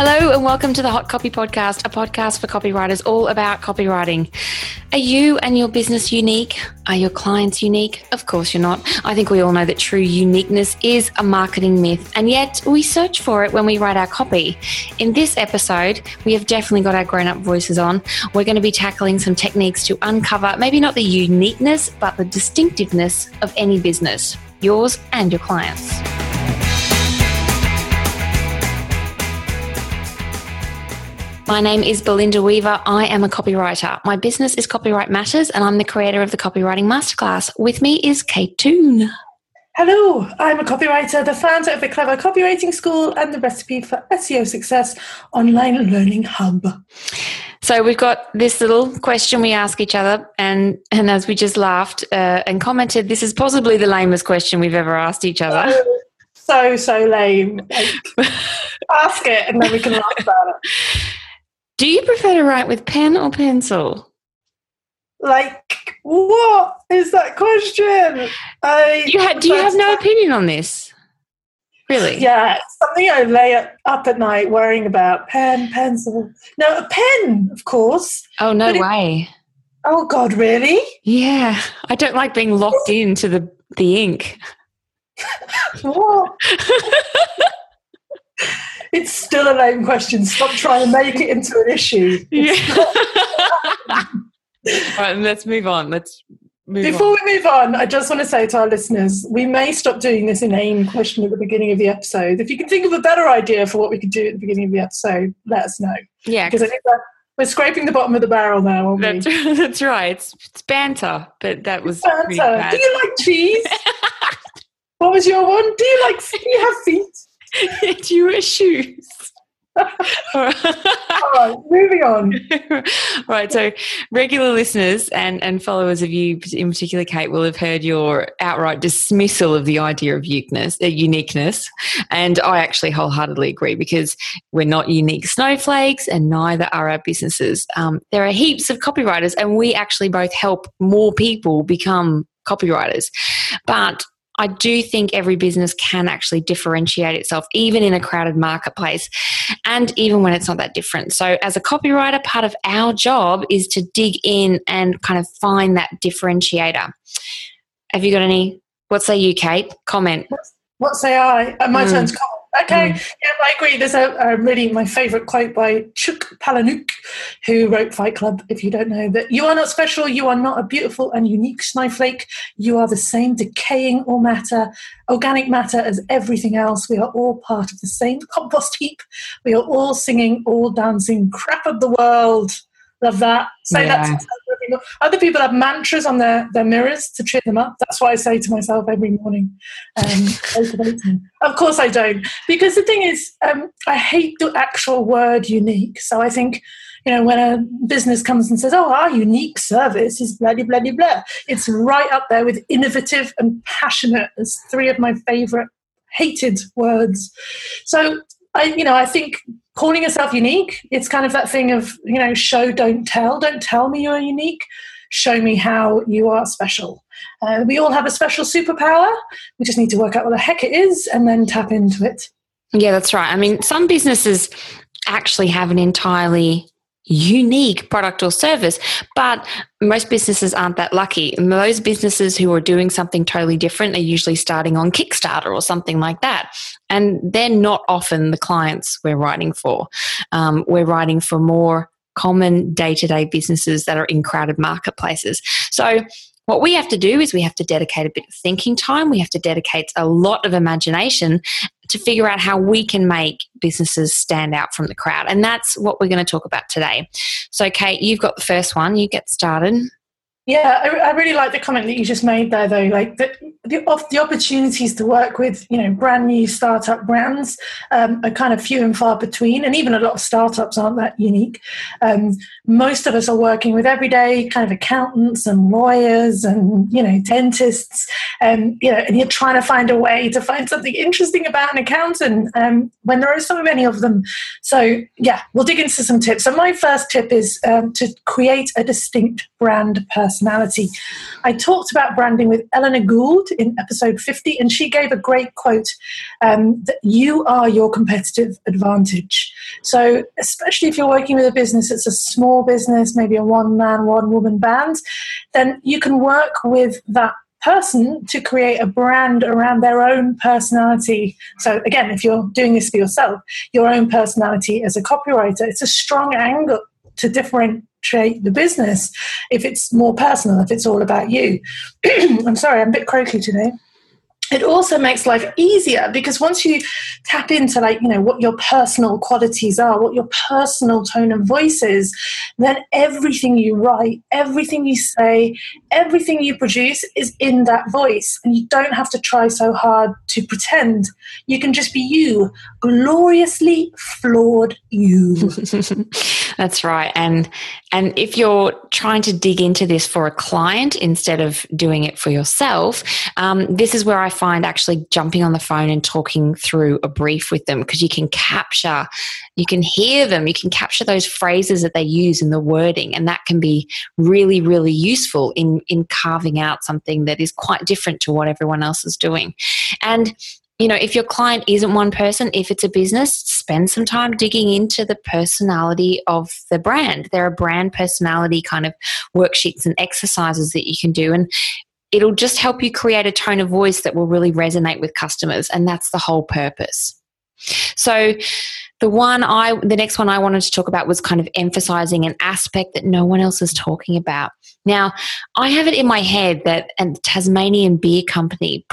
Hello and welcome to the Hot Copy Podcast, a podcast for copywriters all about copywriting. Are you and your business unique? Are your clients unique? Of course you're not. I think we all know that true uniqueness is a marketing myth, and yet we search for it when we write our copy. In this episode, we have definitely got our grown-up voices on. We're going to be tackling some techniques to uncover maybe not the uniqueness, but the distinctiveness of any business, yours and your clients'. My name is Belinda Weaver. I am a copywriter. My business is Copyright Matters, and I'm the creator of the Copywriting Masterclass. With me is Kate Toon. Hello, I'm a copywriter, the founder of the Clever Copywriting School and the Recipe for SEO Success online learning hub. So we've got this little question we ask each other, and as we just laughed and commented, this is possibly the lamest question we've ever asked each other. So lame. Like, ask it and then we can laugh about it. Do you prefer to write with pen or pencil? Like, what is that question? Do you have no opinion on this? Really? Yeah, it's something I lay up at night worrying about. Pen, pencil. No, a pen, of course. Oh, no way. Oh, God, really? Yeah. I don't like being locked into the ink. What? It's still a lame question. Stop trying to make it into an issue. Yeah. All right, let's move on. Before we move on, I just want to say to our listeners, we may stop doing this inane question at the beginning of the episode. If you can think of a better idea for what we could do at the beginning of the episode, let us know. Yeah. Because I think that we're scraping the bottom of the barrel now, aren't we? That's right. It's banter, but that was pretty bad. Do you like cheese? What was your one? Do you have feet? Do you wear shoes? All right, moving on. All right, so regular listeners and followers of you, in particular Kate, will have heard your outright dismissal of the idea of uniqueness, and I actually wholeheartedly agree, because we're not unique snowflakes and neither are our businesses. There are heaps of copywriters, and we actually both help more people become copywriters, but I do think every business can actually differentiate itself, even in a crowded marketplace, and even when it's not that different. So as a copywriter, part of our job is to dig in and kind of find that differentiator. Have you got any? What say you, Kate? Comment. What say I? My turn to comment. Okay, yeah, I agree. There's a really my favourite quote by Chuck Palahniuk, who wrote Fight Club, if you don't know, that you are not special, you are not a beautiful and unique snowflake, you are the same decaying organic matter as everything else, we are all part of the same compost heap, we are all singing, all dancing, crap of the world. Love that. Say that to people. Other people have mantras on their mirrors to cheer them up. That's what I say to myself every morning. Of course I don't. Because the thing is, I hate the actual word unique. So I think, you know, when a business comes and says, oh, our unique service is bloody, bloody, blah, it's right up there with innovative and passionate as three of my favourite hated words. So, I think calling yourself unique, it's kind of that thing of, show, don't tell. Don't tell me you're unique. Show me how you are special. We all have a special superpower. We just need to work out what the heck it is and then tap into it. Yeah, that's right. I mean, some businesses actually have an entirely unique product or service, but most businesses aren't that lucky. Those businesses who are doing something totally different are usually starting on Kickstarter or something like that, and they're not often the clients we're writing for. We're writing for more common day-to-day businesses that are in crowded marketplaces. So what we have to do is we have to dedicate a bit of thinking time. We have to dedicate a lot of imagination to figure out how we can make businesses stand out from the crowd. And that's what we're going to talk about today. So, Kate, you've got the first one. You get started. Yeah, I really like the comment that you just made there, though, like the opportunities to work with, brand new startup brands are kind of few and far between, and even a lot of startups aren't that unique. Most of us are working with everyday kind of accountants and lawyers and, dentists, and you're trying to find a way to find something interesting about an accountant when there are so many of them. So, yeah, we'll dig into some tips. So my first tip is to create a distinct brand person. personality. I talked about branding with Eleanor Gould in episode 50, and she gave a great quote that you are your competitive advantage. So especially if you're working with a business that's a small business, maybe a one-man, one-woman band, then you can work with that person to create a brand around their own personality. So again, if you're doing this for yourself, your own personality as a copywriter, it's a strong angle to differentiate the business if it's more personal, if it's all about you. I'm sorry, I'm a bit croaky today. It also makes life easier because once you tap into what your personal qualities are, what your personal tone of voice is, then everything you write, everything you say, everything you produce is in that voice. And you don't have to try so hard to pretend. You can just be you, gloriously flawed you. That's right. And if you're trying to dig into this for a client instead of doing it for yourself, this is where I find actually jumping on the phone and talking through a brief with them, because you can capture, you can hear them, you can capture those phrases that they use and the wording, and that can be really, really useful in carving out something that is quite different to what everyone else is doing. And if your client isn't one person, if it's a business, spend some time digging into the personality of the brand. There are brand personality kind of worksheets and exercises that you can do, and it'll just help you create a tone of voice that will really resonate with customers, and that's the whole purpose. So the next one I wanted to talk about was kind of emphasizing an aspect that no one else is talking about. Now, I have it in my head that a Tasmanian beer company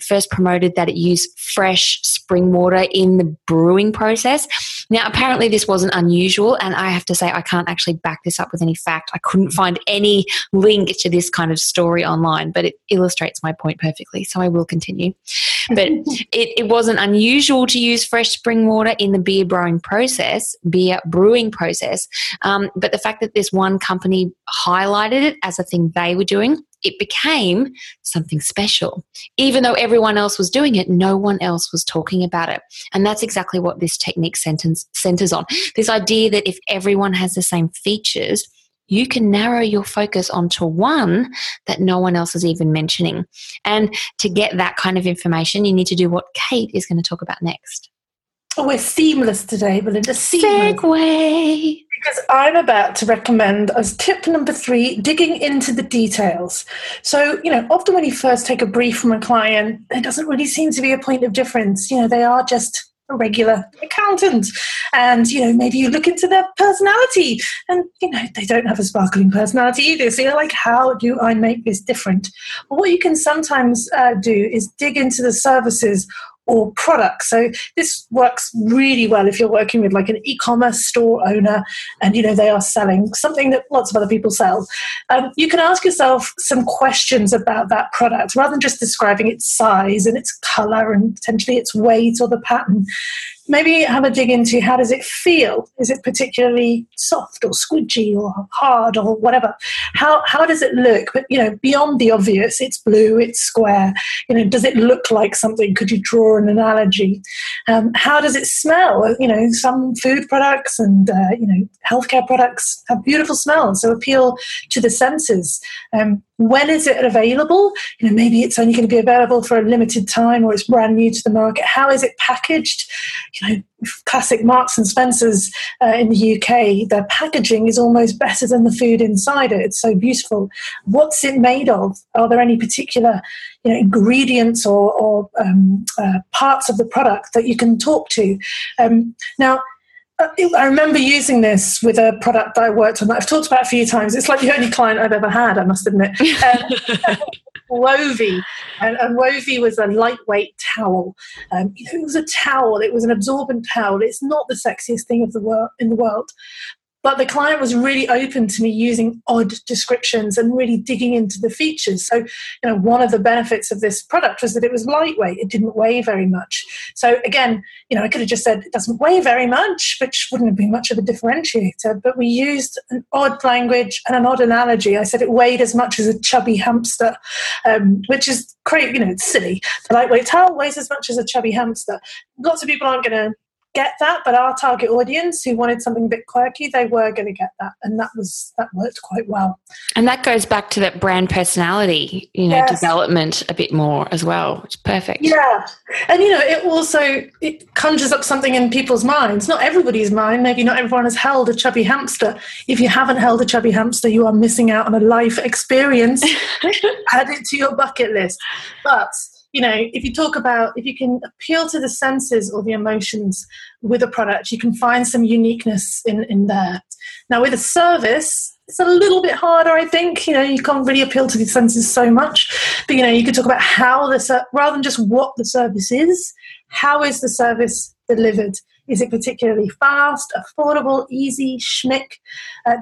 first promoted that it used fresh spring water in the brewing process. Now, apparently this wasn't unusual, and I have to say I can't actually back this up with any fact. I couldn't find any link to this kind of story online, but it illustrates my point perfectly, so I will continue. But it wasn't unusual to use fresh spring water in the beer brewing process. But the fact that this one company highlighted it as a thing they were doing, it became something special. Even though everyone else was doing it, no one else was talking about it. And that's exactly what this technique centers on. This idea that if everyone has the same features, you can narrow your focus onto one that no one else is even mentioning. And to get that kind of information, you need to do what Kate is going to talk about next. Oh, we're seamless today, Belinda. Seamless. Segway. Because I'm about to recommend as tip number 3, digging into the details. So, often when you first take a brief from a client, there doesn't really seem to be a point of difference. They are just a regular accountant, and maybe you look into their personality, and they don't have a sparkling personality either, so you're like, how do I make this different? But what you can sometimes do is dig into the services or products. So this works really well if you're working with an e-commerce store owner and, they are selling something that lots of other people sell. You can ask yourself some questions about that product rather than just describing its size and its color and potentially its weight or the pattern. Maybe have a dig into, how does it feel? Is it particularly soft or squidgy or hard or whatever? How does it look? But, beyond the obvious, it's blue, it's square. Does it look like something? Could you draw an analogy? How does it smell? Some food products and, healthcare products have beautiful smells, so appeal to the senses. When is it available? Maybe it's only going to be available for a limited time, or it's brand new to the market. How is it packaged? Classic Marks and Spencers in the UK, their packaging is almost better than the food inside it. It's so beautiful. What's it made of? Are there any particular ingredients or parts of the product that you can talk to? Now, I remember using this with a product that I worked on that I've talked about a few times. It's the only client I've ever had, I must admit. Wovii. And Wovii was a lightweight towel. It was a towel. It was an absorbent towel. It's not the sexiest thing in the world. But the client was really open to me using odd descriptions and really digging into the features. So, one of the benefits of this product was that it was lightweight. It didn't weigh very much. So, again, I could have just said it doesn't weigh very much, which wouldn't have been much of a differentiator. But we used an odd language and an odd analogy. I said it weighed as much as a chubby hamster, which is crazy. It's silly. The lightweight towel weighs as much as a chubby hamster. Lots of people aren't going to get that, but our target audience who wanted something a bit quirky, they were going to get that, and that worked quite well. And that goes back to that brand personality, development a bit more as well. It's perfect. Yeah, and it also conjures up something in people's minds. Not everybody's mind. Maybe not everyone has held a chubby hamster. If you haven't held a chubby hamster, you are missing out on a life experience. Add it to your bucket list, but. If you can appeal to the senses or the emotions with a product, you can find some uniqueness in there. Now, with a service, it's a little bit harder, I think. You can't really appeal to the senses so much. But, you could talk about how rather than just what the service is, how is the service delivered? Is it particularly fast, affordable, easy, schmick?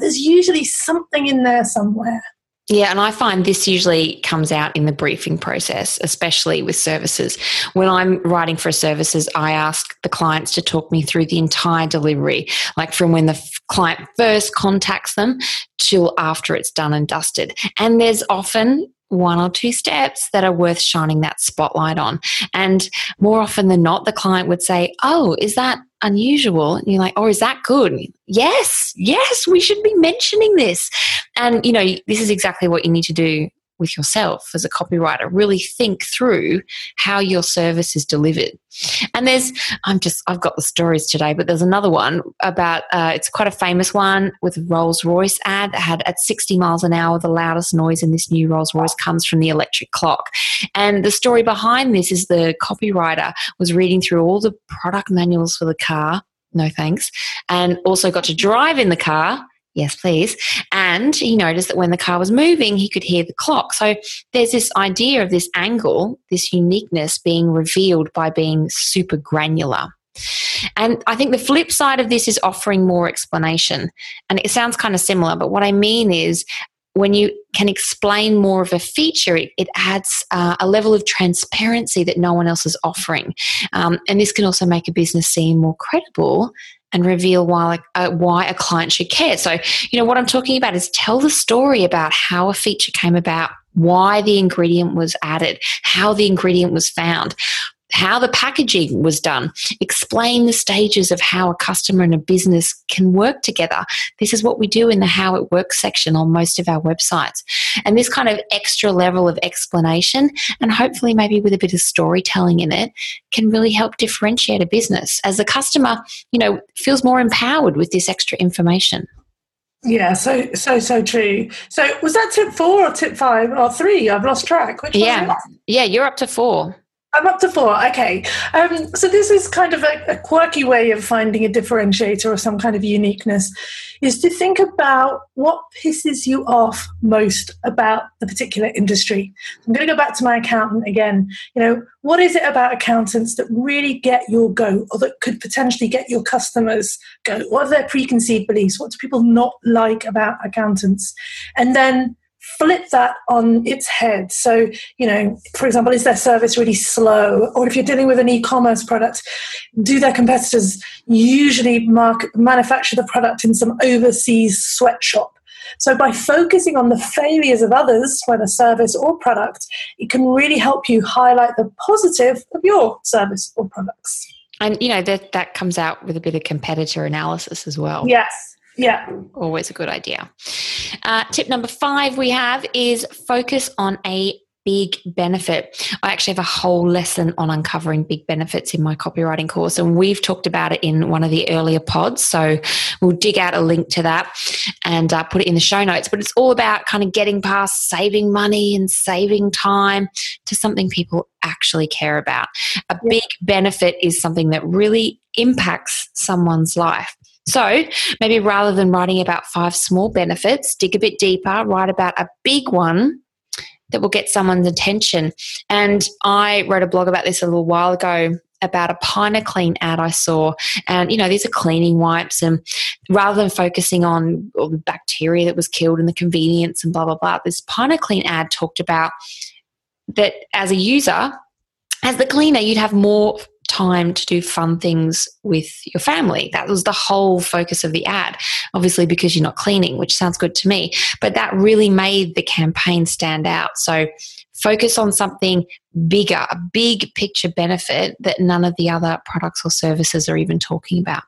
There's usually something in there somewhere. Yeah, and I find this usually comes out in the briefing process, especially with services. When I'm writing for services, I ask the clients to talk me through the entire delivery, like from when the client first contacts them till after it's done and dusted. And there's often one or two steps that are worth shining that spotlight on. And more often than not, the client would say, "Oh, is that unusual?" And you're like, "Oh, is that good?" Yes, we should be mentioning this. And, this is exactly what you need to do with yourself as a copywriter. Really think through how your service is delivered. And I've got the stories today, but there's another one about, it's quite a famous one with a Rolls-Royce ad that had at 60 miles an hour, the loudest noise in this new Rolls-Royce comes from the electric clock. And the story behind this is the copywriter was reading through all the product manuals for the car, no thanks, and also got to drive in the car. Yes, please. And he noticed that when the car was moving, he could hear the clock. So there's this idea of this angle, this uniqueness being revealed by being super granular. And I think the flip side of this is offering more explanation. And it sounds kind of similar, but what I mean is when you can explain more of a feature, it adds a level of transparency that no one else is offering. And this can also make a business seem more credible and reveal why a client should care. So, what I'm talking about is tell the story about how a feature came about, why the ingredient was added, how the ingredient was found, how the packaging was done. Explain the stages of how a customer and a business can work together. This is what we do in the How It Works section on most of our websites. And this kind of extra level of explanation, and hopefully maybe with a bit of storytelling in it, can really help differentiate a business as the customer, feels more empowered with this extra information. Yeah, so true. So was that tip 4 or tip 5 or 3? I've lost track. Which one? Yeah, you're up to 4. I'm up to 4. Okay. So this is kind of a quirky way of finding a differentiator or some kind of uniqueness, is to think about what pisses you off most about the particular industry. I'm going to go back to my accountant again. What is it about accountants that really get your go, or that could potentially get your customers go? What are their preconceived beliefs? What do people not like about accountants? And then flip that on its head. So, for example, is their service really slow? Or if you're dealing with an e-commerce product, do their competitors usually manufacture the product in some overseas sweatshop? So by focusing on the failures of others, whether service or product, it can really help you highlight the positive of your service or products. And, that comes out with a bit of competitor analysis as well. Yes. Yeah. Always a good idea. Tip number 5 we have is focus on a big benefit. I actually have a whole lesson on uncovering big benefits in my copywriting course, and we've talked about it in one of the earlier pods. So we'll dig out a link to that and put it in the show notes. But it's all about kind of getting past saving money and saving time to something people actually care about. A big benefit is something that really impacts someone's life. So maybe rather than writing about 5 small benefits, dig a bit deeper, write about a big one that will get someone's attention. And I wrote a blog about this a little while ago about a PinaClean ad I saw. And, these are cleaning wipes. And rather than focusing on the bacteria that was killed and the convenience and blah, blah, blah, this PinaClean ad talked about that as a user, as the cleaner, you'd have more time to do fun things with your family. That was the whole focus of the ad, obviously because you're not cleaning, which sounds good to me, but that really made the campaign stand out. So Focus on something bigger, a big picture benefit that none of the other products or services are even talking about.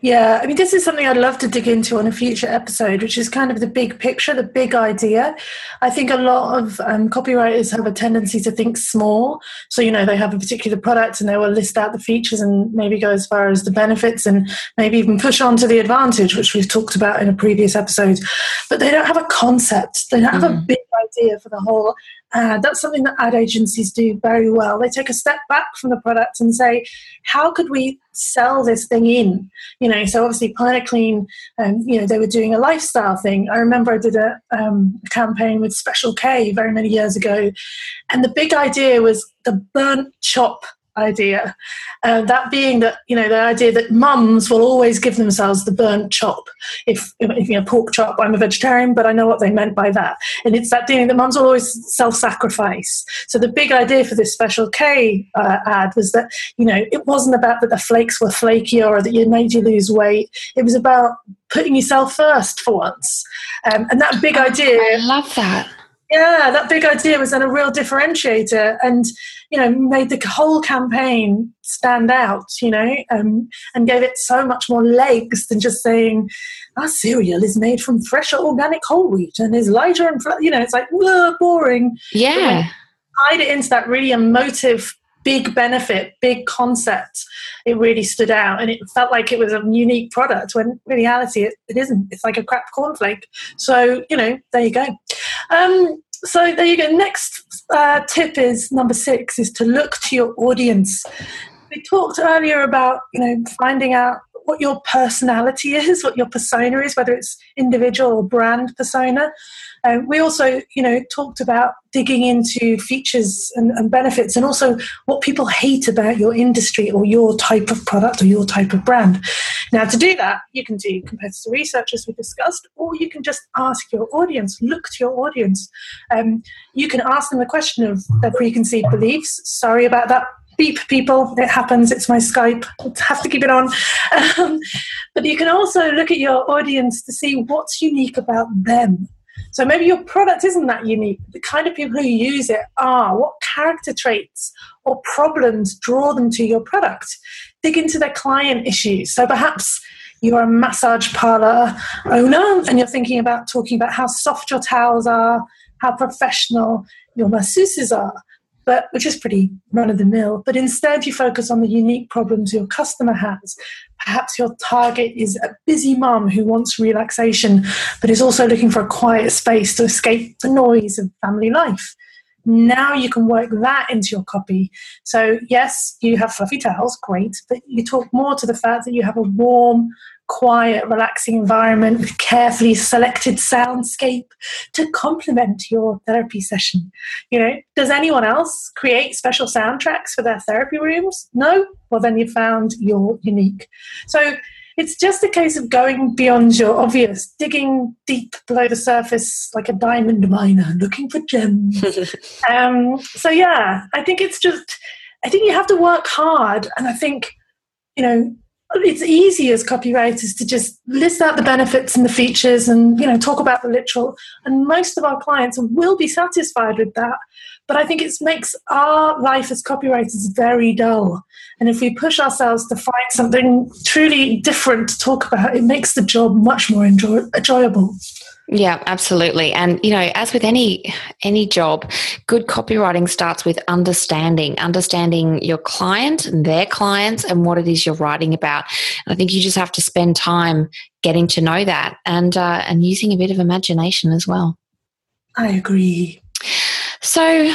Yeah, I mean, this is something I'd love to dig into on a future episode, which is kind of the big picture, the big idea. I think a lot of copywriters have a tendency to think small. So, you know, they have a particular product and they will list out the features and maybe go as far as the benefits and maybe even push on to the advantage, which we've talked about in a previous episode. But they don't have a concept. They don't have a big idea for the whole. That's something that ad agencies do very well. They take a step back from the product and say, how could we sell this thing in? You know, so obviously PinaClean, you know, they were doing a lifestyle thing. I remember I did a campaign with Special K very many years ago. And the big idea was the burnt chop idea. That being that, you know, the idea that mums will always give themselves the burnt chop. If you know, pork chop, I'm a vegetarian, but I know what they meant by that. And it's that feeling that mums will always self-sacrifice. So the big idea for this Special K ad was that, you know, it wasn't about that the flakes were flaky or that you made you lose weight. It was about putting yourself first for once. And that big idea. I love that. Yeah, that big idea was then a real differentiator and, you know, made the whole campaign stand out, you know, and gave it so much more legs than just saying, our cereal is made from fresh organic whole wheat and is lighter and, you know, it's like, whoa, boring. Yeah. Tied it into that really emotive, big benefit, big concept. It really stood out and it felt like it was a unique product when in reality it isn't. It's like a crap cornflake. So, you know, there you go. So there you go. Next tip is number 6 is to look to your audience. We talked earlier about, you know, finding out what your personality is, what your persona is, whether it's individual or brand persona. We also, you know, talked about digging into features and benefits and also what people hate about your industry or your type of product or your type of brand. Now, to do that, you can do competitor research, as we discussed, or you can just ask your audience, look to your audience. You can ask them the question of their preconceived beliefs. Sorry about that. Beep, people, it happens, it's my Skype, I have to keep it on. But you can also look at your audience to see what's unique about them. So maybe your product isn't that unique. The kind of people who use it are. What character traits or problems draw them to your product? Dig into their client issues. So perhaps you're a massage parlor owner and you're thinking about talking about how soft your towels are, how professional your masseuses are. But, which is pretty run-of-the-mill, but instead you focus on the unique problems your customer has. Perhaps your target is a busy mum who wants relaxation but is also looking for a quiet space to escape the noise of family life. Now you can work that into your copy. So, yes, you have fluffy towels, great, but you talk more to the fact that you have a warm, quiet, relaxing environment with carefully selected soundscape to complement your therapy session. You know, does anyone else create special soundtracks for their therapy rooms? No? Well, then you've found you're unique. So it's just a case of going beyond your obvious, digging deep below the surface like a diamond miner, looking for gems. So, yeah, I think it's just, I think you have to work hard. And I think, you know, it's easy as copywriters to just list out the benefits and the features and, you know, talk about the literal. And most of our clients will be satisfied with that. But I think it makes our life as copywriters very dull. And if we push ourselves to find something truly different to talk about, it makes the job much more enjoyable. Yeah, absolutely. And, you know, as with any job, good copywriting starts with understanding your client and their clients and what it is you're writing about. And I think you just have to spend time getting to know that and using a bit of imagination as well. I agree. So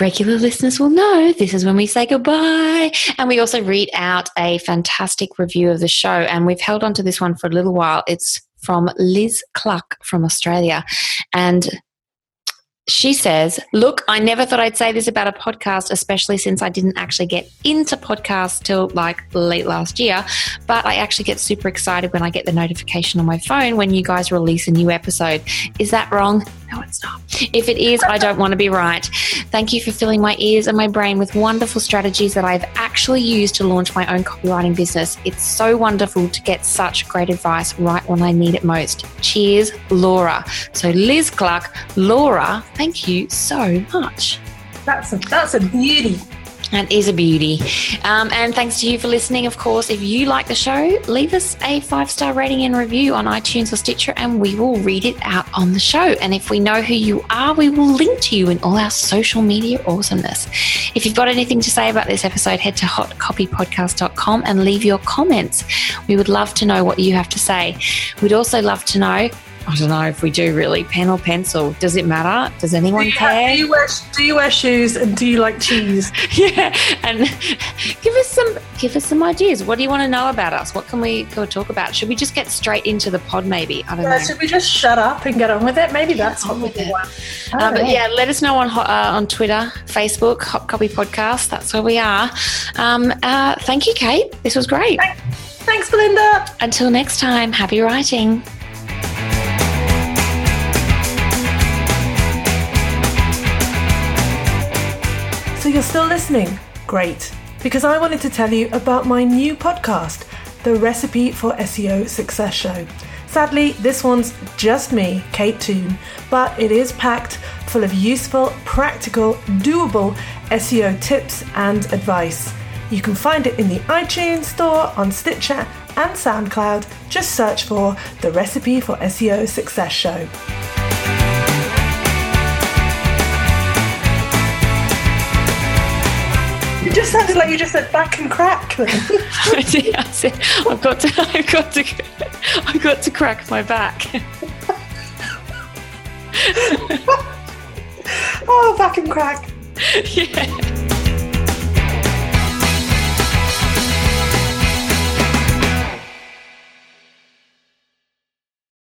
regular listeners will know this is when we say goodbye. And we also read out a fantastic review of the show. And we've held on to this one for a little while. It's from Liz Cluck from Australia. And she says, look, I never thought I'd say this about a podcast, especially since I didn't actually get into podcasts till like late last year. But I actually get super excited when I get the notification on my phone when you guys release a new episode. Is that wrong? No, it's not. If it is, I don't want to be right. Thank you for filling my ears and my brain with wonderful strategies that I've actually used to launch my own copywriting business. It's so wonderful to get such great advice right when I need it most. Cheers, Laura. So Liz Cluck, Laura, thank you so much. That's a beauty. That is a beauty. And thanks to you for listening. Of course, if you like the show, leave us a 5-star rating and review on iTunes or Stitcher, and we will read it out on the show. And if we know who you are, we will link to you in all our social media awesomeness. If you've got anything to say about this episode, head to hotcopypodcast.com and leave your comments. We would love to know what you have to say. We'd also love to know, I don't know if we do really, pen or pencil. Does it matter? Does anyone care? Do you wear shoes and do you like cheese? Yeah, and give us some ideas. What do you want to know about us? What can we go talk about? Should we just get straight into the pod maybe? I don't know. Should we just shut up and get on with it? Maybe that's what we want. But yeah, let us know on Twitter, Facebook, Hot Copy Podcast. That's where we are. Thank you, Kate. This was great. Thanks, Belinda. Until next time, happy writing. So you're still listening? Great. Because I wanted to tell you about my new podcast, The Recipe for SEO Success Show. Sadly, this one's just me, Kate Toon, but it is packed full of useful, practical, doable SEO tips and advice. You can find it in the iTunes Store, on Stitcher and SoundCloud. Just search for The Recipe for SEO Success Show. It just sounded like you just said back and crack then. I said, I've got to crack my back. Oh, back and crack. Yeah.